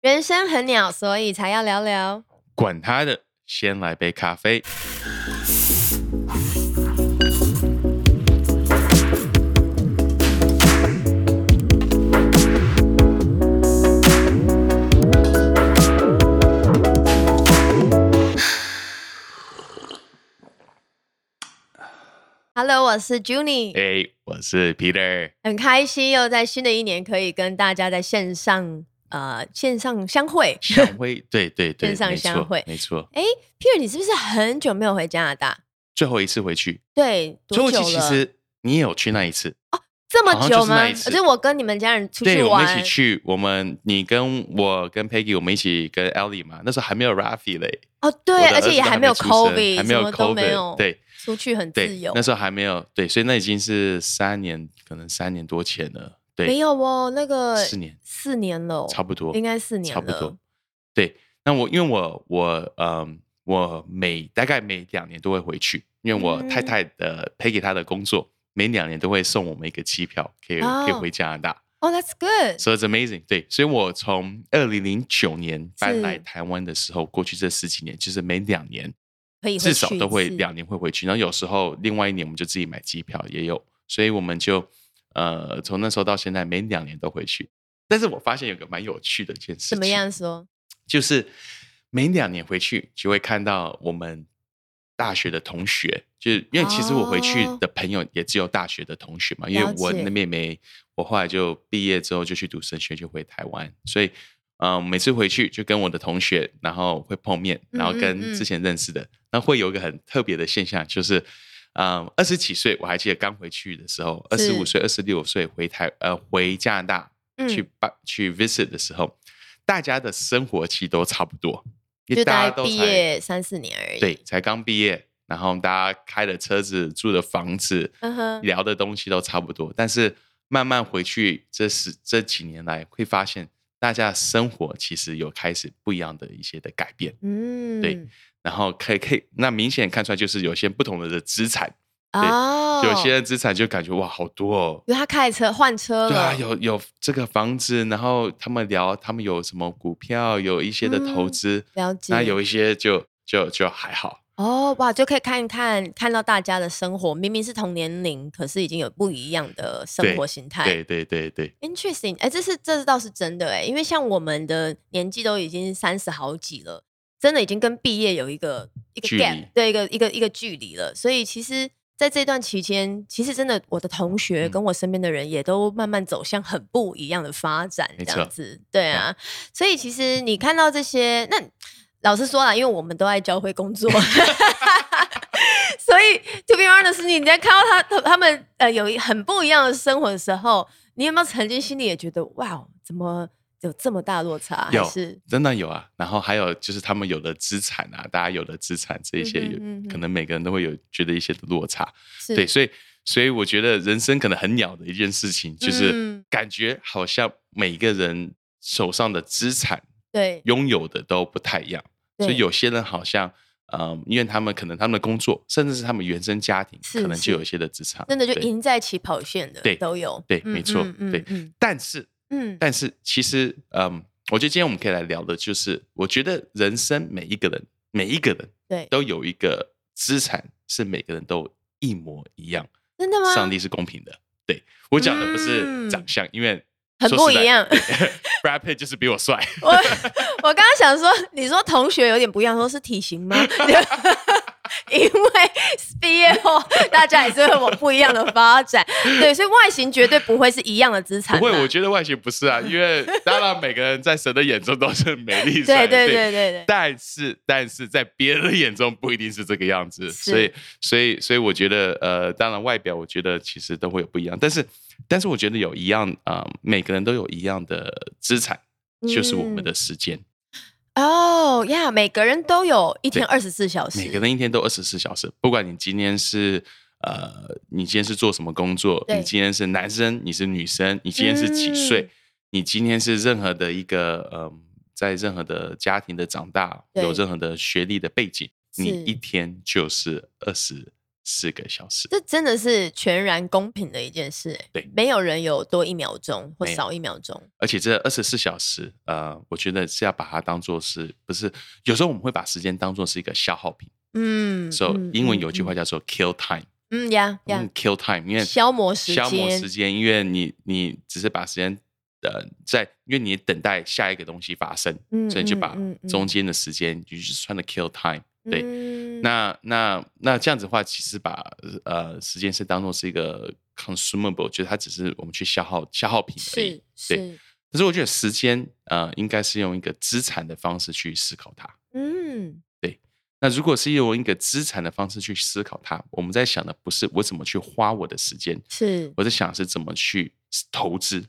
人生很鸟，所以才要聊聊。管他的，先来杯咖啡。Hello， 我是 Juny。Hey， 我是 Peter。很开心又在新的一年可以跟大家在线上相会，对对对，线上相会，没错。哎 ，Peter， 你是不是很久没有回加拿大？最后一次回去，对，多久了？其实你也有去那一次哦，这么久吗？就是我跟你们家人出去玩，对，我们一起去，你跟我跟 Peggy， 我们一起跟 Ellie 嘛，那时候还没有 Raffy 嘞。哦，对，而且也还没有 COVID， 还没有 COVID， 对，出去很自由。那时候还没有，对，所以那已经是可能三年多前了。没有哦，那个四年了、哦，差不多，应该4年了，差不多。对，那我大概每2年都会回去，因为我太太的Peggy她的工作，每2年都会送我们一个机票，可以回加拿大。Oh, that's good. So it's amazing. 对，所以我从2009年搬来台湾的时候，过去这10几年，就是每2年可以至少都会2年会回去，然后有时候另外1年我们就自己买机票也有，所以我们就。从那时候到现在每2年都回去，但是我发现有个蛮有趣的一件事情。怎么样说？就是每2年回去就会看到我们大学的同学，就是因为其实我回去的朋友也只有大学的同学嘛，因为我那边我后来就毕业之后就去读神学，就回台湾，所以每次回去就跟我的同学然后会碰面，然后跟之前认识的，那会有一个很特别的现象，就是20几岁，我还记得刚回去的时候，25岁、26岁回加拿大去 visit 的时候，大家的生活其实都差不多，因为大家都才毕业3-4年而已，对，才刚毕业，然后大家开的车子、住的房子、聊的东西都差不多，但是慢慢回去这几年来，会发现大家的生活其实有开始不一样的一些的改变，对。然后可以那明显看出来就是有些不同的资产，有些资产就感觉哇好多哦，因为他开车换车了，对啊，有这个房子，然后他们有什么股票，有一些的投资，了解，那有一些就还好哦，哇，就可以看到大家的生活，明明是同年龄，可是已经有不一样的生活形态，对对对对 ，interesting， 哎，这倒是真的哎，因为像我们的年纪都已经30好几了。真的已经跟毕业有一个 gap， 对，一个距离了，所以其实在这段期间，其实真的我的同学跟我身边的人也都慢慢走向很不一样的发展，这样子，对啊，所以其实你看到这些，那老实说啦，因为我们都在教会工作，所以 to be honest， 你在看到他们有很不一样的生活的时候，你有没有曾经心里也觉得哇，怎么？有这么大落差？有，真的有啊。然后还有就是他们有的资产啊，大家有的资产这一些可能每个人都会有觉得一些的落差。对，所以我觉得人生可能很鸟的一件事情，就是感觉好像每个人手上的资产，对，拥有的都不太一样。所以有些人好像因为他们的工作，甚至是他们原生家庭，可能就有一些的资产，真的就赢在起跑线的，对，都有，对，没错，对，但是其实我觉得今天我们可以来聊的就是我觉得人生每一个人对都有一个资产是每个人都一模一样。真的吗？上帝是公平的。对，我讲的不是长相，因为很不一样Brad Pitt 就是比我帅我刚刚想说你说同学有点不一样，说是体型吗因为毕业后大家也是会有不一样的发展，对，所以外形绝对不会是一样的资产，不会，我觉得外形不是啊，因为当然每个人在神的眼中都是美丽对对对对对，但是在别人的眼中不一定是这个样子，所以我觉得当然外表我觉得其实都会有不一样，但是我觉得有一样每个人都有一样的资产，就是我们的时间。哦呀，每个人都有一天24小时，每个人一天都24小时，不管你今天是做什么工作，你今天是男生你是女生，你今天是几岁，你今天是任何的一个在任何的家庭的长大，有任何的学历的背景，你一天就是 20 4个小时，这真的是全然公平的一件事、欸、对，没有人有多1秒钟或少1秒钟，而且这24小时我觉得是要把它当作是，不是有时候我们会把时间当作是一个消耗品，嗯，所以、英文有句话叫做 kill time， 嗯呀呀、kill time， 因为消磨时间，因为你只是把时间因为你等待下一个东西发生，所以就把中间的时间就是算的 kill time， 对、那这样子的话，其实把时间是当作是一个 consumable， 就是它只是我们去消耗品而已。对。但是我觉得时间应该是用一个资产的方式去思考它。嗯，对。那如果是用一个资产的方式去思考它，我们在想的不是我怎么去花我的时间，是我在想是怎么去投资，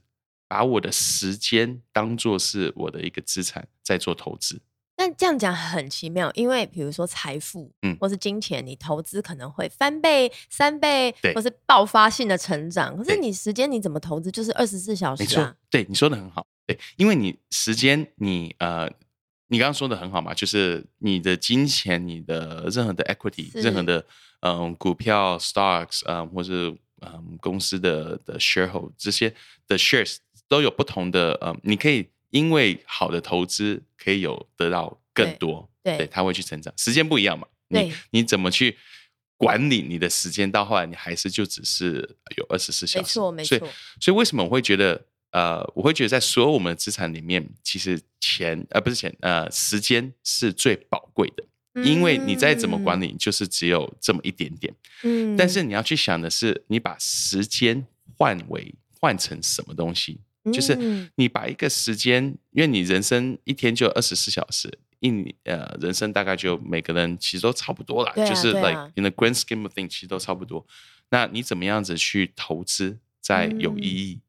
把我的时间当作是我的一个资产在做投资。但这样讲很奇妙，因为比如说财富、或是金钱，你投资可能会翻倍、3倍，或是爆发性的成长。可是你时间你怎么投资？就是24小时啊。没错，对，你说的很好。对，因为你时间你刚刚说的很好嘛，就是你的金钱、你的任何的 equity、任何的股票 stocks， 或是公司的 shareholder 这些的 shares 都有不同的你可以。因为好的投资可以有得到更多， 对，它会去成长。时间不一样嘛，你怎么去管理你的时间？到后来你还是就只是有24小时，没错没错。所以为什么我会觉得我会觉得在所有我们的资产里面，其实时间是最宝贵的，因为你再怎么管理就是只有这么一点点。但是你要去想的是，你把时间换成什么东西。就是你把一个时间，因为你人生一天就24小时，人生大概就每个人其实都差不多啦，就是 like in the grand scheme of things 其实都差不多。那你怎么样子去投资在有意义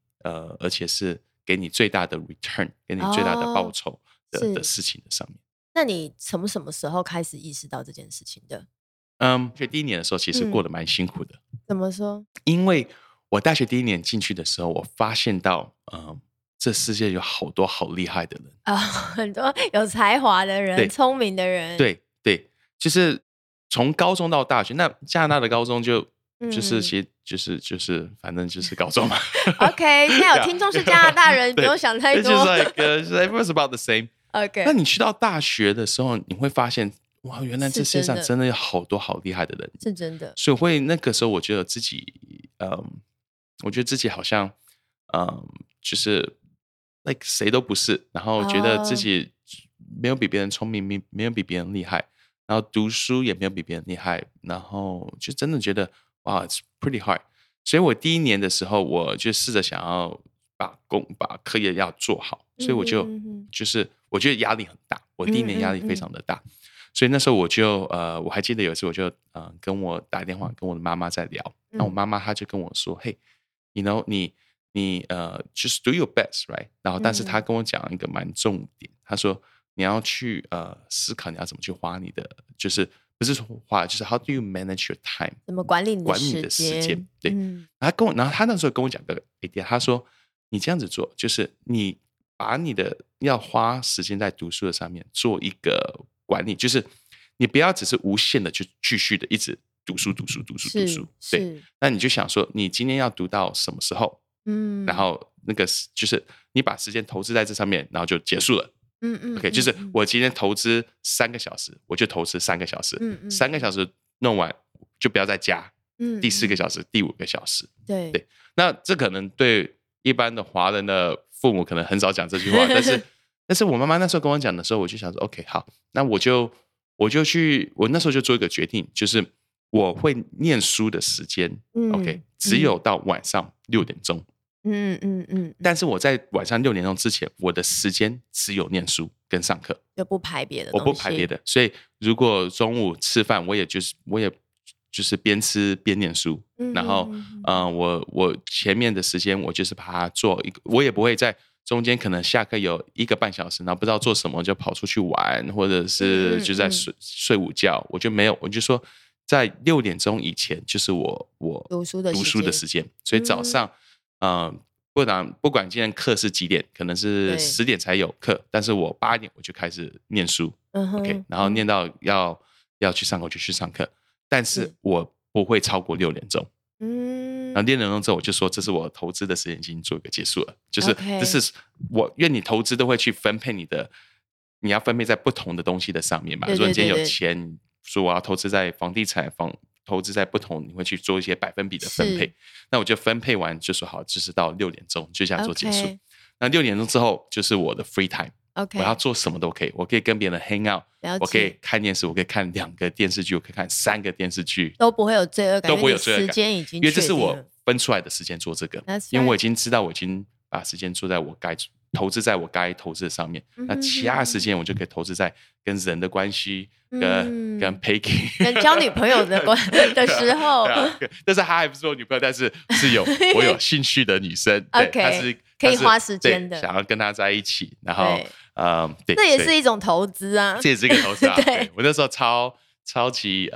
而且是给你最大的 return， 给你最大的报酬 的事情的上面。那你从什么时候开始意识到这件事情的？第一年的时候其实过得蛮辛苦的。怎么说？因为我大学第一年进去的时候，我发现到这世界有好多好厉害的人很多有才华的人，聪明的人。对对，就是从高中到大学，那加拿大的高中就是其实就是反正就是高中嘛。OK， 现在有听众是加拿大人，不用想太多。就是 everyone's about the same。OK， 那你去到大学的时候，你会发现哇，原来这世界上真的有好多好厉害的人，是真的。所以那个时候，我觉得自己我觉得自己好像就是like 谁都不是，然后觉得自己没有比别人聪明，没有比别人厉害，然后读书也没有比别人厉害，然后就真的觉得哇 it's pretty hard。 所以我第一年的时候，我就试着想要把课业要做好，所以我就是我觉得压力很大，我第一年压力非常的大。所以那时候我就我还记得有一次我就跟我打电话跟我的妈妈在聊，那我妈妈她就跟我说 Hey you know 你just do your best right， 然后但是她跟我讲一个蛮重点，她说你要去思考你要怎么去花你的，就是不是说花，就是 how do you manage your time， 怎么管理你的时间。对，然后她那时候跟我讲个 idea， 她说你这样子做，就是你把你的要花时间在读书的上面做一个管理，就是你不要只是无限的就继续的一直读书，对，那你就想说你今天要读到什么时候，然后那个就是你把时间投资在这上面，然后就结束了。OK， 就是我今天投资3个小时，我就投资3个小时，3个小时弄完就不要再加，第4个小时、第5个小时，对，那这可能对一般的华人的父母可能很少讲这句话，但是我妈妈那时候跟我讲的时候，我就想说 OK 好，那我就去，我那时候就做一个决定，就是我会念书的时间OK 只有到晚上6点钟，但是我在晚上6点钟之前，我的时间只有念书跟上课，就不排别的东西，我不排别的。所以如果中午吃饭，我也就是边吃边念书，然后我前面的时间我就是把它做一个，我也不会在中间可能下课有1个半小时，然后不知道做什么就跑出去玩，或者是就在 睡午觉，我就没有，我就说在6点钟以前就是我读书的时间。所以早上不管今天课是几点，可能是10点才有课，但是我8点我就开始念书，OK， 然后念到要去上课就去上课，但是我不会超过6点钟。嗯，然后6点钟之后我就说这是我投资的时间已经做一个结束了，就是这是我，因为你投资都会去分配你的，你要分配在不同的东西的上面嘛。如果你今天有钱说我要投资在房地产，投资在不同，你会去做一些百分比的分配。那我就分配完就说好，就是到6点钟就这样做结束。Okay. 那6点钟之后就是我的 free time。Okay. 我要做什么都可以，我可以跟别人 hang out， 我可以看电视，我可以看2个电视剧，我可以看3个电视剧，都不会有罪恶感，都不会有罪恶感，时间已经确定了，因为这是我分出来的时间做这个。Right. 因为我已经知道，我已经把时间做在我该投资在我该投资的上面。Mm-hmm. 那其他的时间我就可以投资在跟人的关系，跟 Pakie 跟交女朋友 的时候。但是她还不是我女朋友，但是是我有兴趣的女生。OK， 她是可以花时间的，想要跟她在一起，然后对，这也是一种投资啊，这也是一个投资啊。对，我那时候超级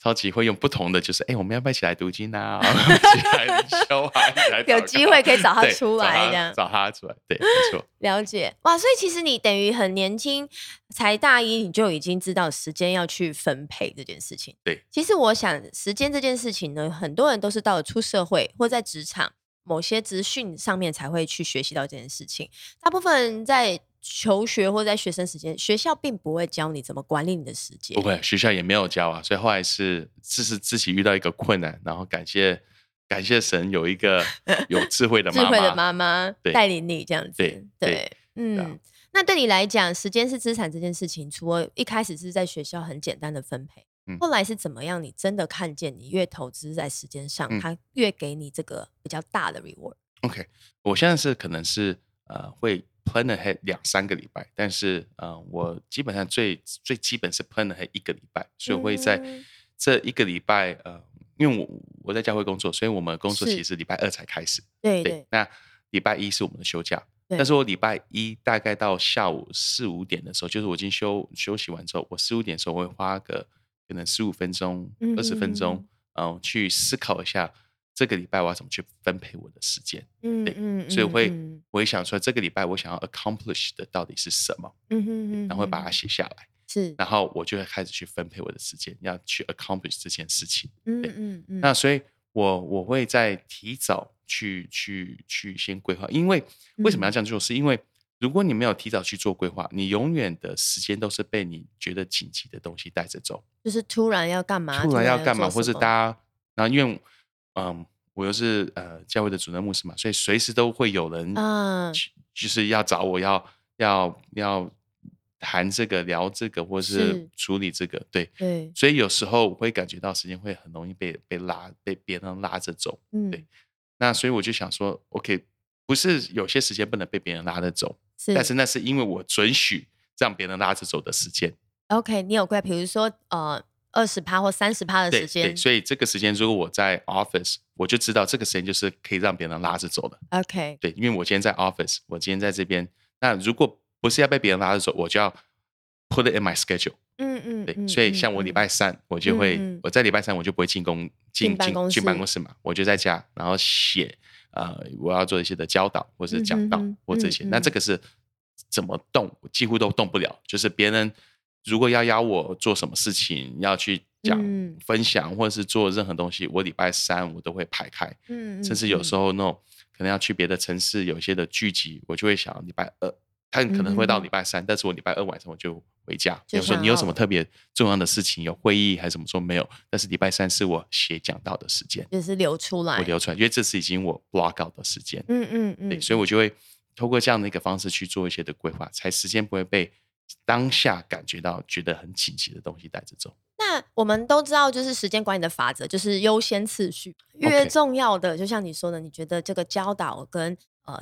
超级会用不同的，就是我们要不要一起来读经啊，一起来灵修啊，一起来有机会可以找他出来，这样找他出来，对，没错。了解。哇，所以其实你等于很年轻，才大一你就已经知道时间要去分配这件事情。对，其实我想时间这件事情呢，很多人都是到了出社会或在职场某些资讯上面才会去学习到这件事情。大部分人在求学或在学生时间，学校并不会教你怎么管理你的时间，不会，学校也没有教啊。所以后来是自己遇到一个困难，然后感谢神有一个有智慧的妈妈，智慧的妈妈带领你这样子。对，嗯，那对你来讲，时间是资产这件事情，除了一开始是在学校很简单的分配，后来是怎么样？你真的看见你越投资在时间上，它越给你这个比较大的 reward。OK， 我现在是可能是会。plan ahead 2-3个礼拜，但是我基本上最基本是 plan ahead 1个礼拜，所以我会在这1个礼拜因为我在教会工作，所以我们工作其实礼拜2才开始，对，那礼拜1是我们的休假，但是我礼拜1大概到下午4-5点的时候，就是我已经休息完之后，我4-5点的时候我会花个可能15分钟20分钟去思考一下这个礼拜我要怎么去分配我的时间。对，所以我会想说这个礼拜我想要 accomplish 的到底是什么，然后会把它写下来，是，然后我就会开始去分配我的时间，要去 accomplish 这件事情。那所以我会在提早去先规划，因为为什么要这样做，是因为如果你没有提早去做规划，你永远的时间都是被你觉得紧急的东西带着走，就是突然要干嘛，或是大家，然后因为我又是教会的主任牧师嘛，所以随时都会有人就是要找我，要谈这个聊这个，或是处理这个，对，所以有时候我会感觉到时间会很容易被别人拉着走。对，那所以我就想说 OK， 不是有些时间不能被别人拉着走，但是那是因为我准许让别人拉着走的时间。 OK， 你有怪，比如说20% 或 30% 的时间，对，所以这个时间如果我在 office， 我就知道这个时间就是可以让别人拉着走的。 OK， 对，因为我今天在 office， 我今天在这边，那如果不是要被别人拉着走，我就要 put it in my schedule。 对，所以像我礼拜3、我就会我在礼拜3我就不会进办公室嘛，我就在家，然后写我要做一些的教导或者讲道或这些。那这个是怎么动，我几乎都动不了，就是别人如果要邀我做什么事情，要去讲分享或者是做任何东西，我礼拜3我都会排开。甚至有时候那种可能要去别的城市有一些的聚集，我就会想礼拜2，他可能会到礼拜3，但是我礼拜2晚上我就回家。比如说你有什么特别重要的事情，有会议还是什么，说没有，但是礼拜3是我写讲道的时间，就是留出来，因为这是已经我 block out 的时间。对，所以我就会透过这样的一个方式去做一些的规划，才时间不会被当下感觉到觉得很紧急的东西带着走。那我们都知道，就是时间管理的法则，就是优先次序，越重要的就像你说的，你觉得这个教导跟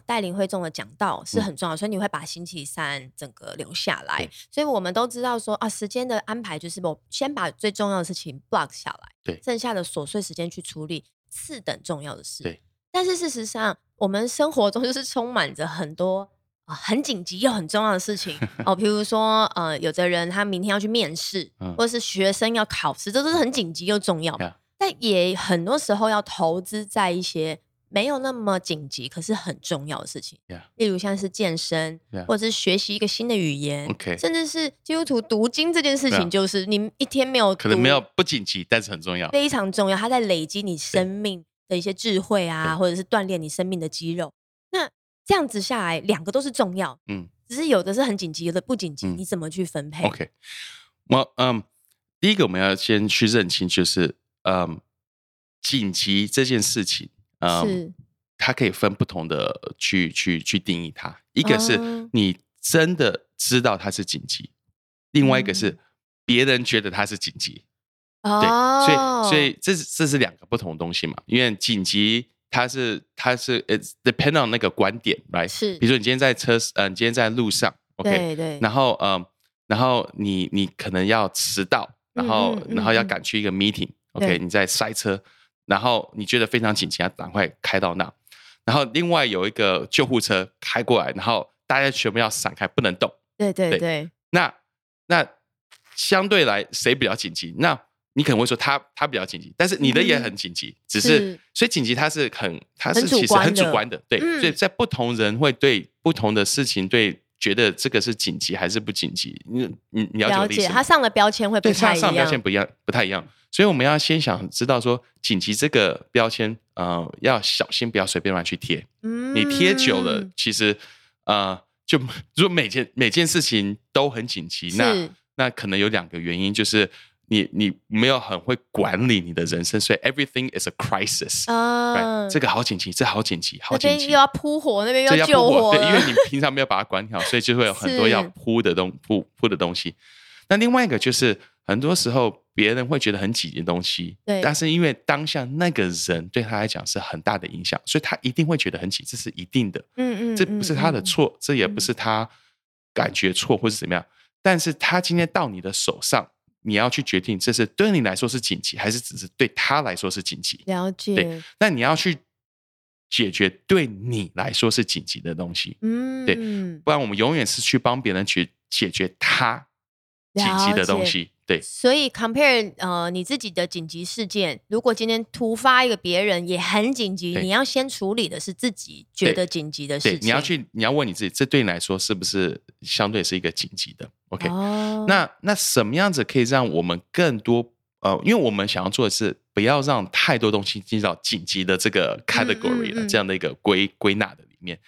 带领会众的讲道是很重要，所以你会把星期3整个留下来。所以我们都知道说时间的安排就是我先把最重要的事情 block 下来，剩下的琐碎时间去处理次等重要的事。但是事实上我们生活中就是充满着很多很紧急又很重要的事情哦，比如说有的人他明天要去面试，或是学生要考试，这都是很紧急又重要。但也很多时候要投资在一些没有那么紧急可是很重要的事情， yeah. 例如像是健身， yeah. 或者是学习一个新的语言， okay. 甚至是基督徒读经这件事情，就是你一天没有读可能没有不紧急，但是很重要，非常重要，它在累积你生命的一些智慧啊，或者是锻炼你生命的肌肉。那这样子下来两个都是重要，嗯，只是有的是很紧急，有的不紧急，你怎么去分配？ OK， 第一个我们要先去认清就是紧急这件事情，它可以分不同的 去定义它。一个是你真的知道它是紧急，另外一个是别人觉得它是紧急，对，所以 这是两个不同的东西嘛。因为紧急它是 it's depend on 那个观点， right？ 是，比如说你今天在你今天在路上， OK， 对对，然后你可能要迟到，然后要赶去一个 meeting， OK， 你在塞车。然后你觉得非常紧急，要赶快开到那。然后另外有一个救护车开过来，然后大家全部要闪开，不能动。对对 对， 对。那相对来谁比较紧急？那你可能会说他比较紧急，但是你的也很紧急，只是所以紧急它是其实很主观的，对。所以在不同人会对不同的事情对。觉得这个是紧急还是不紧急？你了解我的意思吗？他上了标签会不太一样，对，上了标签不太一样，所以我们要先想知道说紧急这个标签，要小心不要随便乱去贴。你贴久了，其实就如果每件事情都很紧急，那可能有两个原因，就是你没有很会管理你的人生，所以 everything is a crisis，right？ 这个好紧急，这好紧急，好紧急，那边又要扑火，那边又要救火，对，因为你平常没有把它管理好，所以就会有很多要扑的东西。那另外一个就是很多时候别人会觉得很紧急的东西，但是因为当下那个人对他来讲是很大的影响，所以他一定会觉得很紧，这是一定的，这不是他的错，这也不是他感觉错或是怎么样，但是他今天到你的手上。你要去决定这是对你来说是紧急还是只是对他来说是紧急，了解，对，那你要去解决对你来说是紧急的东西，对，不然我们永远是去帮别人去解决他紧急的东西，对，所以 compare 你自己的紧急事件，如果今天突发一个别人也很紧急，你要先处理的是自己觉得紧急的事情，对，你要问你自己这对你来说是不是相对是一个紧急的， OK，那什么样子可以让我们更多因为我们想要做的是不要让太多东西进到紧急的这个 category 这样的一个归纳的里面，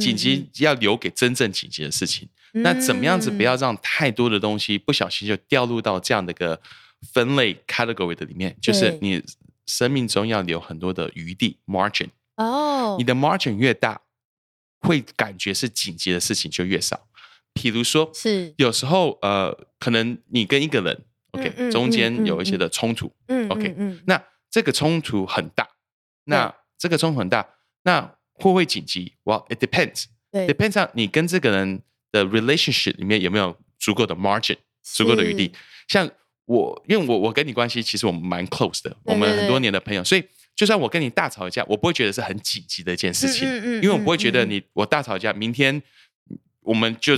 紧急要留给真正紧急的事情，那怎么样子不要让太多的东西不小心就掉入到这样的一个分类 category 的里面，就是你生命中要留很多的余地 margin，你的 margin 越大会感觉是紧急的事情就越少。比如说是有时候可能你跟一个人 OK，中间有一些的冲突，OK，那这个冲突很大，那会不会紧急？ Well it depends， depends on 你跟这个人的 relationship 里面有没有足够的 margin， 足够的余地。像我因为我跟你关系其实我们蛮 close 的，我们很多年的朋友，所以就算我跟你大吵一架我不会觉得是很紧急的一件事情，因为我不会觉得我大吵一架明天我们就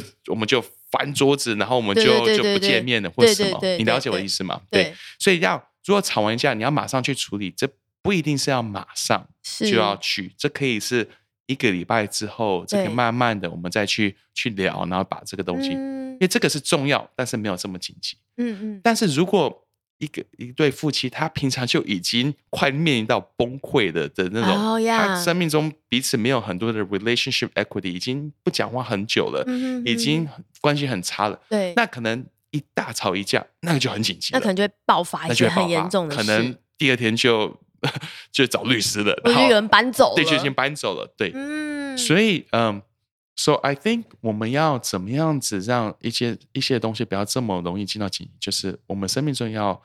翻桌子，然后我们就不见面了，或者什么，你了解我的意思吗？对，所以如果吵完一架，你要马上去处理，这不一定是要马上就要去，这可以是一个礼拜之后，这个慢慢的我们再去聊，然后把这个东西，因为这个是重要，但是没有这么紧急。但是如果一对夫妻，他平常就已经快面临到崩溃的那种，他生命中彼此没有很多的 relationship equity， 已经不讲话很久了，已经关系很差了，对，那可能一大吵一架，那个就很紧急了，那可能就会爆发一些很严重的事，可能第二天就找律师了，有人搬走了，对，就已经搬走了，对，所以So I think 我们要怎么样子让一些东西不要这么容易进到紧急，就是我们生命中要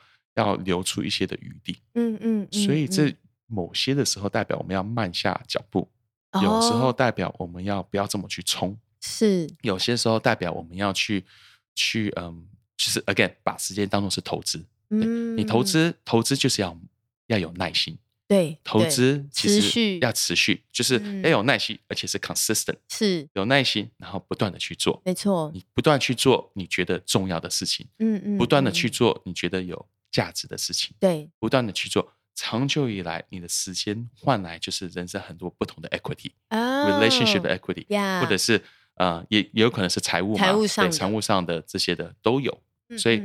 留出一些的余地，所以这某些的时候代表我们要慢下脚步，有时候代表我们要不要这么去冲，是，有些时候代表我们要去就是 again 把时间当作是投资，你投资就是要有耐心。对，投资其实要持续，就是要有耐心，而且是 consistent， 是有耐心，然后不断的去做，没错，你不断去做你觉得重要的事情，不断的去做你觉得有价值的事情，对，不断的去做，长久以来你的时间换来就是人生很多不同的 equity、relationship 的 equity、或者是、也有可能是财务嘛，财务上的这些的都有，所以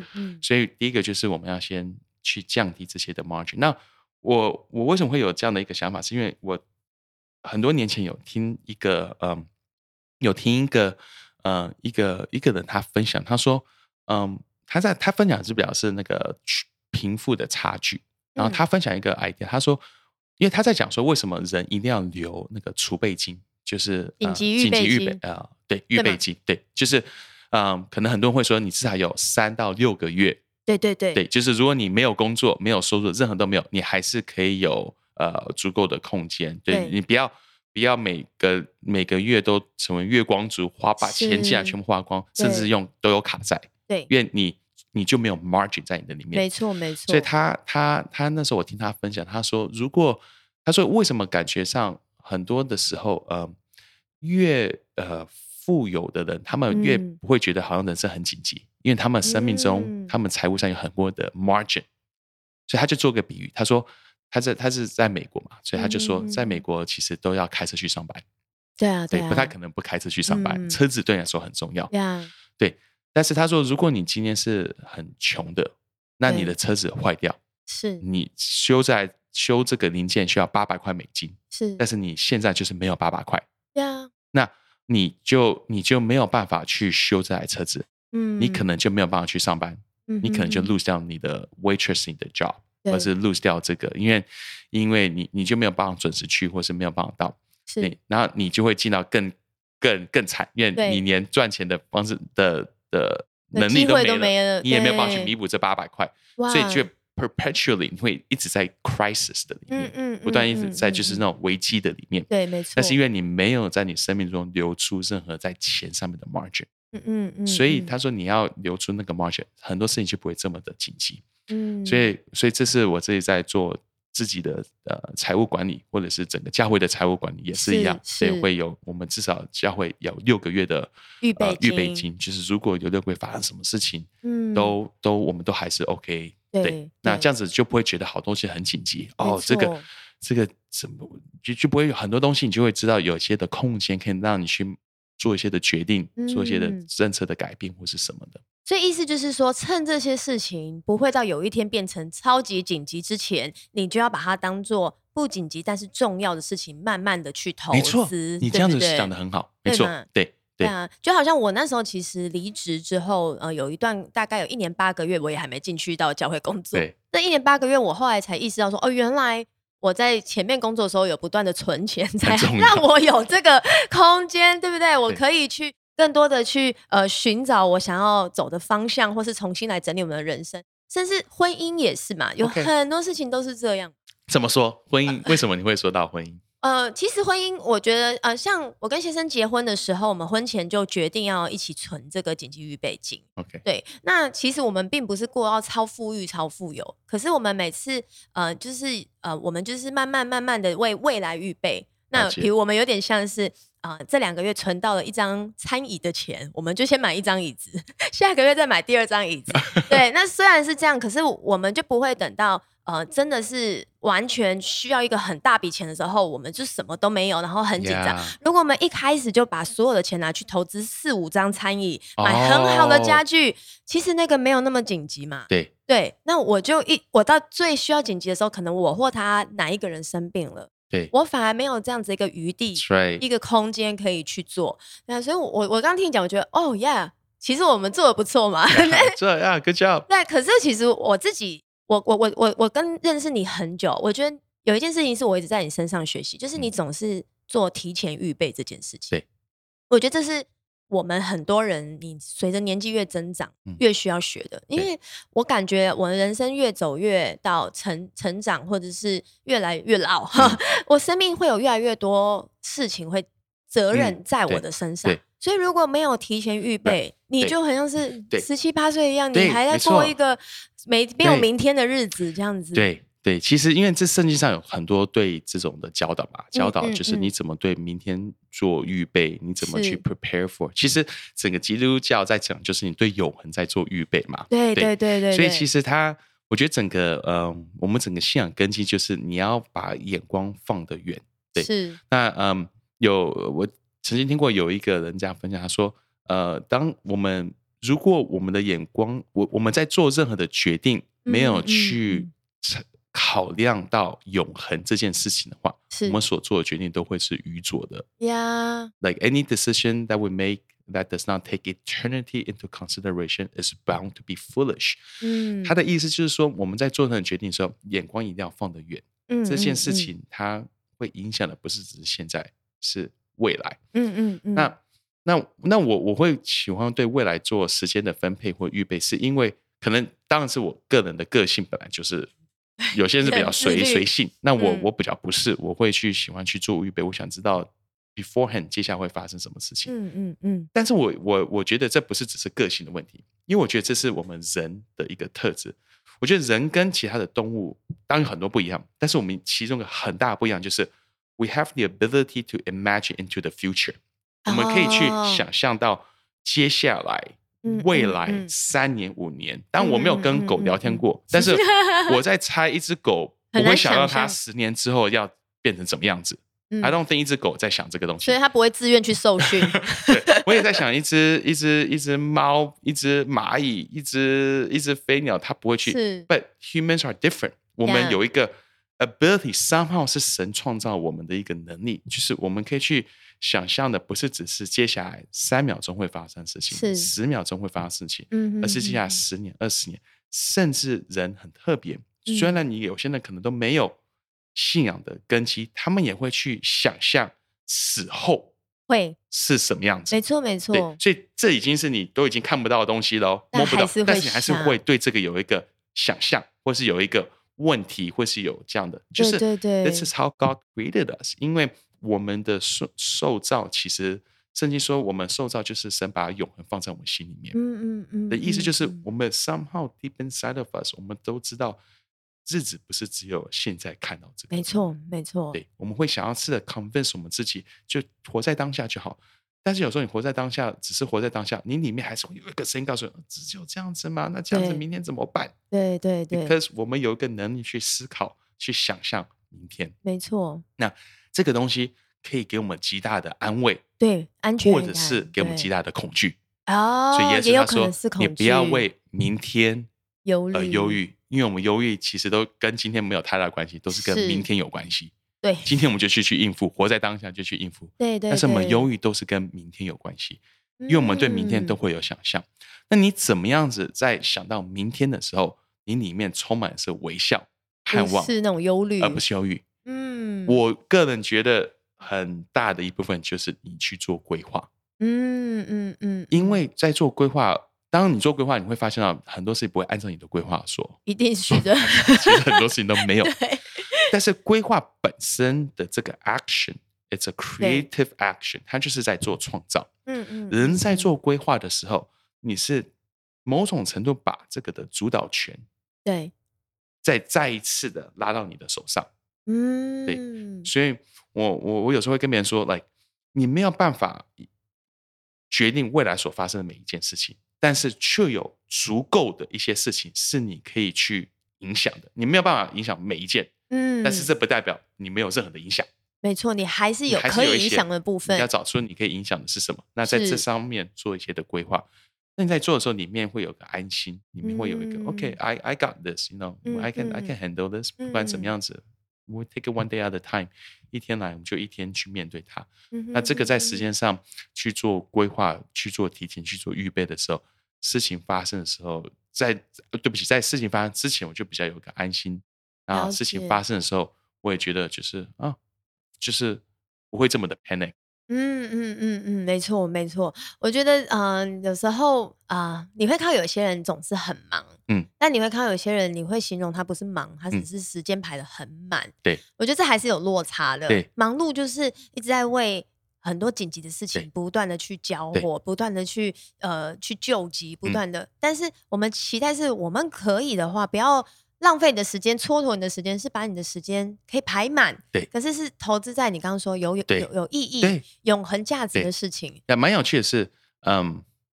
第一个就是我们要先去降低这些的 margin。 那我为什么会有这样的一个想法，是因为我很多年前有听一个人他分享，他说他分享是表示那个贫富的差距，然后他分享一个 idea， 他说因为他在讲说为什么人一定要留那个储备金，就是紧急预备金，对，就是可能很多人会说你至少有3到6个月，对，就是如果你没有工作没有收入任何都没有，你还是可以有足够的空间，对，你不要每个月都成为月光族，把钱进来全部花光，甚至都有卡债，对，因为你就没有 margin 在你的里面，没错。所以他那时候我听他分享，他说为什么感觉上很多的时候越富有的人他们越不会觉得好像人生很紧急，因为他们生命中他们财务上有很多的 margin。 所以他就做个比喻，他说他是在美国嘛，所以他就说在美国其实都要开车去上班，对，不太可能不开车去上班，车子对你来说很重要，对。但是他说如果你今天是很穷的，那你的车子坏掉，是你修这个零件需要$800，是，但是你现在就是没有800块，那你就没有办法去修这台车子，你可能就没有办法去上班，你可能就 lose 掉你的 waitressing 的 job， 或是 lose 掉这个，因为你就没有办法准时去，或是没有办法到，是，然后你就会进到更惨，因为你连赚钱的方式的能力都没了，你也没有办法去弥补这800块，所以就 perpetually 你会一直在 crisis 的里面，不断一直在就是那种危机的里面，对，没错。但是因为你没有在你生命中留出任何在钱上面的 margin， 所以他说你要留出那个 margin， 很多事情就不会这么的紧急，所以这是我自己在做自己的财务管理，或者是整个教会的财务管理也是一样，所以会有我们至少教会有6个月的预备金，就是如果有6个月发生什么事情，我们都还是 OK， 对，那这样子就不会觉得好东西很紧急哦，这个怎么就不会有很多东西，你就会知道有些的空间可以让你去做一些的决定，做一些的政策的改变或是什么的。所以意思就是说，趁这些事情不会到有一天变成超级紧急之前，你就要把它当做不紧急但是重要的事情，慢慢的去投资。没错，你这样子讲得很好，没错，对啊，就好像我那时候其实离职之后，有一段大概有1年8个月，我也还没进去到教会工作。那1年8个月，我后来才意识到说，哦，原来我在前面工作的时候有不断的存钱，才让我有这个空间，对不对？我可以去更多的去寻找我想要走的方向，或是重新来整理我们的人生，甚至婚姻也是嘛，有很多事情都是这样。怎么说婚姻？为什么你会说到婚姻？其实婚姻我觉得像我跟先生结婚的时候，我们婚前就决定要一起存这个紧急预备金，对，那其实我们并不是过到超富裕超富有，可是我们每次我们就是慢慢的为未来预备。那比如我们有点像是这2个月存到了一张餐椅的钱，我们就先买一张椅子，下个月再买第2张椅子对，那虽然是这样，可是我们就不会等到真的是完全需要一个很大笔钱的时候，我们就什么都没有，然后很紧张。如果我们一开始就把所有的钱拿去投资4-5张餐椅，买很好的家具，其实那个没有那么紧急嘛，对，那我到最需要紧急的时候，可能我或他哪一个人生病了，对，我反而没有这样子一个余地，一个空间可以去做。那所以我刚听你讲，我觉得哦yeah， 其实我们做得不错嘛，这样 good job。 对，可是其实我自己，我跟认识你很久，我觉得有一件事情是我一直在你身上学习，就是你总是做提前预备这件事情。对，我觉得这是我们很多人，你随着年纪越增长越需要学的，因为我感觉我的人生越走越到成长，或者是越来越老我生命会有越来越多事情会责任在我的身上，所以如果没有提前预备，你就很像是17-18岁一样，你还在过一个没有明天的日子，这样子。对，其实因为这圣经上有很多对这种的教导嘛，教导就是你怎么对明天做预备，你怎么去 prepare for。其实整个基督教在讲就是你对永恒在做预备嘛，对。所以其实我觉得整个我们整个信仰根基就是你要把眼光放得远，对，是。那我曾经听过有一个人家分享，他说当我们如果我们的眼光，我们在做任何的决定没有去考量到永恒这件事情的话，我们所做的决定都会是愚拙的。Yeah. Like any decision that we make that does not take eternity into consideration is bound to be foolish. 他的意思就是说，我们在做任何决定的时候，眼光一定要放得远。这件事情它会影响的不是只是现在，是未来。那我会喜欢对未来做时间的分配或预备，是因为可能当然是我个人的个性本来就是有些人是比较随性，那我比较不是，我会去喜欢去做预备，我想知道 beforehand 接下来会发生什么事情。但是我觉得这不是只是个性的问题，因为我觉得这是我们人的一个特质。我觉得人跟其他的动物当然有很多不一样，但是我们其中一个很大的不一样就是 we have the ability to imagine into the future。我们可以去想象到接下来未来3年5年，但我没有跟狗聊天过，但是我在猜一只狗我会想到它10年之后要变成怎么样子。I don't think 一只狗在想这个东西，所以它不会自愿去受训。对，我也在想一只猫，一只蚂蚁，一只飞鸟，它不会去。But humans are different， 我们有一个 ability somehow 是神创造我们的一个能力，就是我们可以去想象的不是只是接下来3秒钟会发生事情，10秒钟会发生事情，而是接下来10年、20年，甚至人很特别，虽然你有些人可能都没有信仰的根基，他们也会去想象死后会是什么样子。没错没错，对，所以这已经是你都已经看不到的东西了，摸不到，但是你还是会对这个有一个想象，或是有一个问题，或是有这样的，就是 This is how God created us。 因为我们的受造，其实圣经说我们受造就是神把永恒放在我们心里面。的意思就是我们 somehow deep inside of us， 我们都知道日子不是只有现在看到这个。没错没错，对，我们会想要试着 convince 我们自己就活在当下就好，但是有时候你活在当下只是活在当下，你里面还是会有一个声音告诉你只有这样子吗？那这样子明天怎么办？对对对， Because 我们有一个能力去思考，去想象明天。没错，那这个东西可以给我们极大的安慰，对，安全感，或者是给我们极大的恐惧。所以耶稣他说也不要为明天而忧郁，因为我们忧郁其实都跟今天没有太大的关系，都是跟明天有关系。对，今天我们就去应付，活在当下就去应付。对对对，但是我们忧郁都是跟明天有关系，因为我们对明天都会有想象。那你怎么样子在想到明天的时候，你里面充满的是微笑、盼望，是那种忧虑，而不是忧郁。我个人觉得很大的一部分就是你去做规划。因为在做规划，当你做规划，你会发现到很多事情不会按照你的规划说，一定是的。其实很多事情都没有。但是规划本身的这个 action， it's a creative action， 它就是在做创造。人在做规划的时候，你是某种程度把这个的主导权，对，再一次的拉到你的手上。对，所以我有时候会跟别人说 like 你没有办法决定未来所发生的每一件事情，但是却有足够的一些事情是你可以去影响的。你没有办法影响每一件，但是这不代表你没有任何的影响。没错，你还是有可以影响的部分，你要找出你可以影响的是什么，那在这上面做一些的规划。那你在做的时候，里面会有个安心，里面会有一个 OK I got this, you know, I can handle this， 不管怎么样子，We'll take it one day at a time， 一天来我们就一天去面对它。那这个在时间上去做规划，去做提前，去做预备的时候，事情发生的时候，在事情发生之前我就比较有个安心，然后事情发生的时候我也觉得就是就是不会这么的 panic。没错没错，我觉得有时候你会看到有些人总是很忙，但你会看到有些人你会形容他不是忙，他只是时间排得很满。对，我觉得这还是有落差的。对，忙碌就是一直在为很多紧急的事情不断的去交火，不断的去救急，不断的但是我们期待是我们可以的话，不要浪费你的时间，蹉跎你的时间，是把你的时间可以排满。对，可是是投资在你刚刚说有意义、永恒价值的事情。蛮有趣的是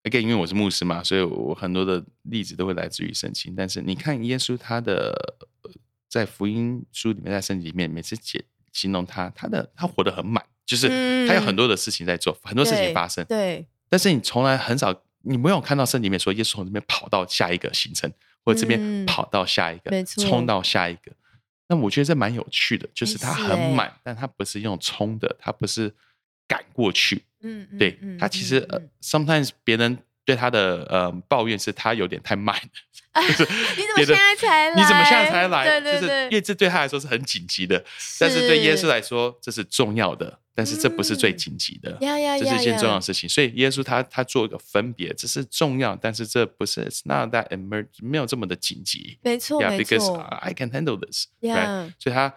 again 因为我是牧师嘛，所以我很多的例子都会来自于圣经。但是你看耶稣他的在福音书里面，在圣经里面每次形容他活得很满，就是他有很多的事情在做，很多事情发生，对。但是你从来很少，你没有看到圣经里面说耶稣从这边跑到下一个行程，或者这边跑到下一个，冲到下一个。那我觉得这蛮有趣的，就是他很满，但他不是用冲的，他不是赶过去，对，他其实sometimes 别人对他的抱怨是他有点太慢了，就是你怎么现在才来？你怎么现在才来？对对对，就是因为这对他来说是很紧急的，但是对耶稣来说这是重要的，但是这不是最紧急的，这是一件重要的事情。所以耶稣他做一个分别，这是重要，但是这不是 it's not that emergent， 没有这么的紧急，没错没错。Because I can handle this， right？ 所以他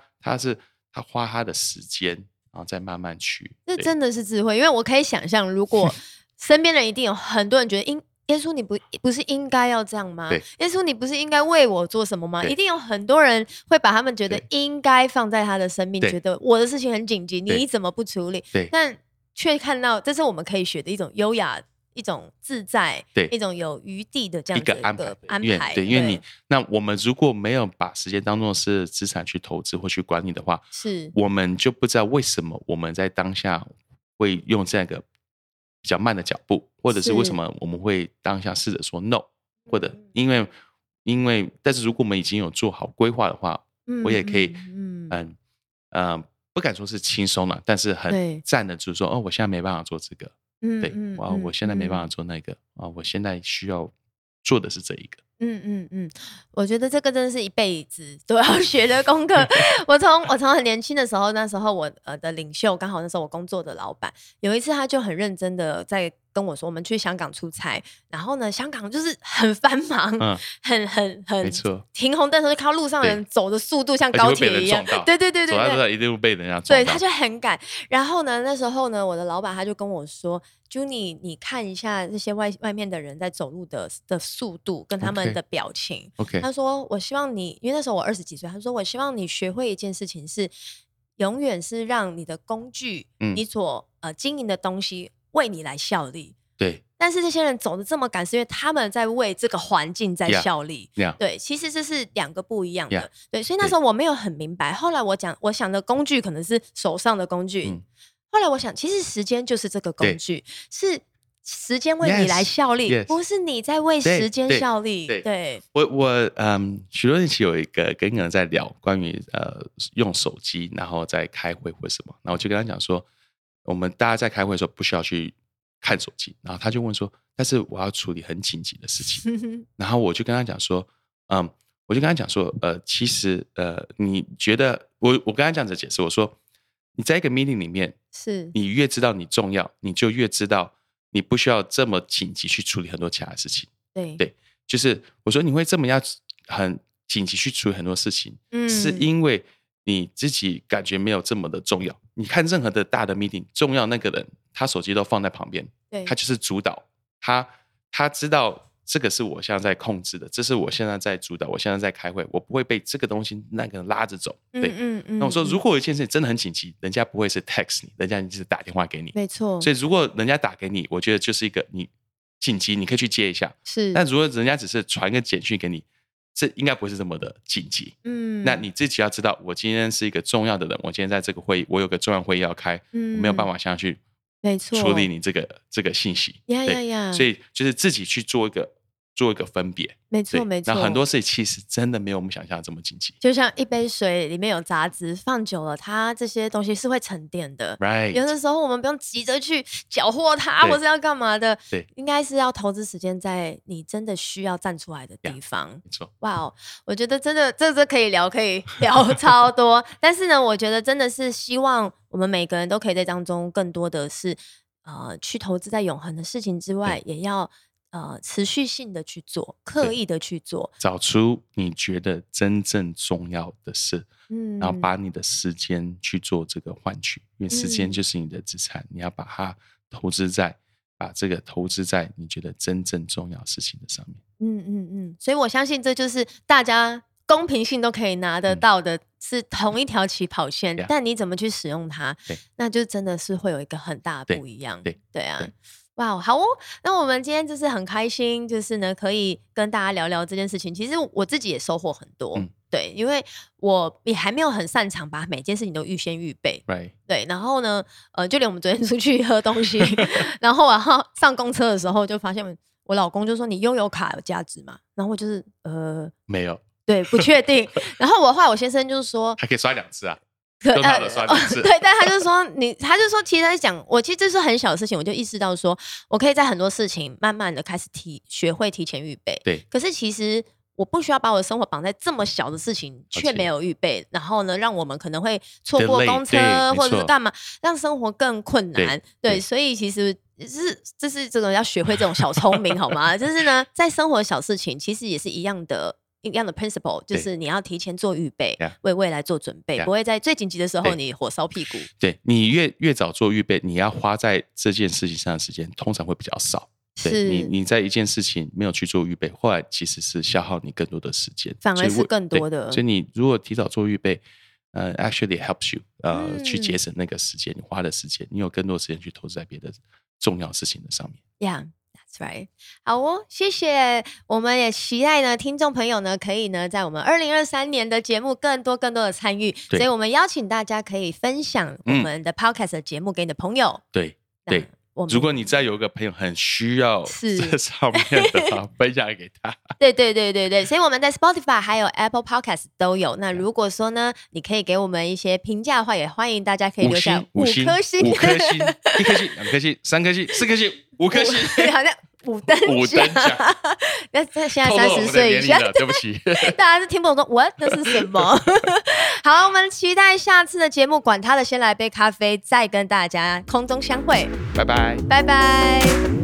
花他的时间。然后再慢慢去，这真的是智慧。因为我可以想象，如果身边人一定有很多人觉得耶稣你不是应该要这样吗？耶稣你不是应该为我做什么吗？一定有很多人会把他们觉得应该放在他的生命，觉得我的事情很紧急，你怎么不处理？但却看到这是我们可以学的一种优雅，一种自在，一种有余地的这样子一个安排。对，因为那我们如果没有把时间当作是资产去投资或去管理的话，是我们就不知道为什么我们在当下会用这样一个比较慢的脚步，或者是为什么我们会当下试着说 no， 或者因为但是如果我们已经有做好规划的话，我也可以不敢说是轻松了，但是很站得住说哦，我现在没办法做这个。对，我现在没办法做那个，我现在需要做的是这一个。我觉得这个真的是一辈子都要学的功课。我从很年轻的时候，那时候我的领袖刚好那时候我工作的老板，有一次他就很认真的在跟我说，我们去香港出差，然后呢，香港就是很繁忙，很没错，停红灯的时候就看到路上人走的速度像高铁一样，对，走在路上一定会被人家撞到，对，他就很赶。然后呢，那时候呢，我的老板他就跟我说 Juny 你看一下这些外面的人在走路的速度跟他们的表情， okay. 他说我希望你，因为那时候我20几岁，他说我希望你学会一件事情，是永远是让你的工具，你所经营的东西为你来效力，对。但是这些人走得这么赶，是因为他们在为这个环境在效力，对。其实这是两个不一样的，对。所以那时候我没有很明白，后来我想的工具可能是手上的工具，后来我想，其实时间就是这个工具，是时间为你来效力，不是你在为时间效力，对。我许多年前有一个跟一个人在聊关于用手机，然后在开会或什么，然后我就跟他讲说。我们大家在开会的时候不需要去看手机，然后他就问说但是我要处理很紧急的事情然后我就跟他讲说其实你觉得我跟他这样子解释，我说你在一个 meeting 里面，是你越知道你重要，你就越知道你不需要这么紧急去处理很多其他的事情， 对，就是我说你会这么要很紧急去处理很多事情，是因为你自己感觉没有这么的重要。你看任何的大的 meeting， 重要那个人他手机都放在旁边，他就是主导，他知道这个是我现在在控制的，这是我现在在主导，我现在在开会，我不会被这个东西那个人拉着走，对。那我说如果有一件事真的很紧急，人家不会是 text 你，人家就是打电话给你，没错。所以如果人家打给你，我觉得就是一个你紧急你可以去接一下，是。但如果人家只是传个简讯给你，这应该不是这么的紧急，那你自己要知道我今天是一个重要的人，我今天在这个会议，我有个重要会议要开，我没有办法下去处理你这个信息，所以就是自己去做一个分别，没错没错。那很多事情其实真的没有我们想象的这么紧急，就像一杯水里面有杂质，放久了它这些东西是会沉淀的，有的时候我们不用急着去搅和它或是要干嘛的，应该是要投资时间在你真的需要站出来的地方，没错。哇，我觉得真的这可以聊超多但是呢，我觉得真的是希望我们每个人都可以在当中更多的是去投资在永恒的事情之外，也要持续性的去做，刻意的去做，找出你觉得真正重要的事，然后把你的时间去做这个换取，因为时间就是你的资产，你要把它投资在你觉得真正重要事情的上面。所以我相信这就是大家公平性都可以拿得到的，是同一条起跑线，但你怎么去使用它，那就真的是会有一个很大的不一样，对啊。哇，好哦，那我们今天就是很开心，就是呢可以跟大家聊聊这件事情。其实我自己也收获很多，对，因为我也还没有很擅长把每件事情都预先预备， right. 对，然后呢，就连我们昨天出去喝东西，然后上公车的时候就发现我老公就说你悠游卡有价值吗？然后我就是没有，对，不确定。然后我后来我先生就说还可以刷两次啊。更好的算一次，对，但他就说，其实他讲，我其实这是很小的事情，我就意识到说，我可以在很多事情慢慢的开始学会提前预备。对，可是其实我不需要把我的生活绑在这么小的事情，却没有预备，然后呢，让我们可能会错过公车或者是干嘛，让生活更困难。对，所以其实这是这种要学会这种小聪明，好吗？就是呢，在生活小事情其实也是一样的 principle， 就是你要提前做预备，为未来做准备，不会在最紧急的时候你火烧屁股。对，你越早做预备，你要花在这件事情上的时间通常会比较少。对，你在一件事情没有去做预备，后来其实是消耗你更多的时间，反而是更多的。所以你如果提早做预备，actually helps you， 去节省那个时间，你花的时间，你有更多时间去投资在别的重要事情的上面。Yeah。That's right. 好哦，谢谢。我们也期待呢，听众朋友呢，可以呢，在我们2023年的节目更多的参与。所以我们邀请大家可以分享我们的 podcast 的节目给你的朋友。对对，如果你再有一个朋友很需要这上面的，分享给他。对对对对对，所以我们在 Spotify 还有 Apple Podcast 都有。那如果说呢，你可以给我们一些评价的话，也欢迎大家可以留下5颗星、5颗星、1颗星、2颗星、3颗星、4颗星。5颗星，好像5等奖。那现在30岁以下，对不起，大家是听不懂说 what 那是什么？好，我们期待下次的节目，管他的，先来杯咖啡，再跟大家空中相会，拜拜，拜拜。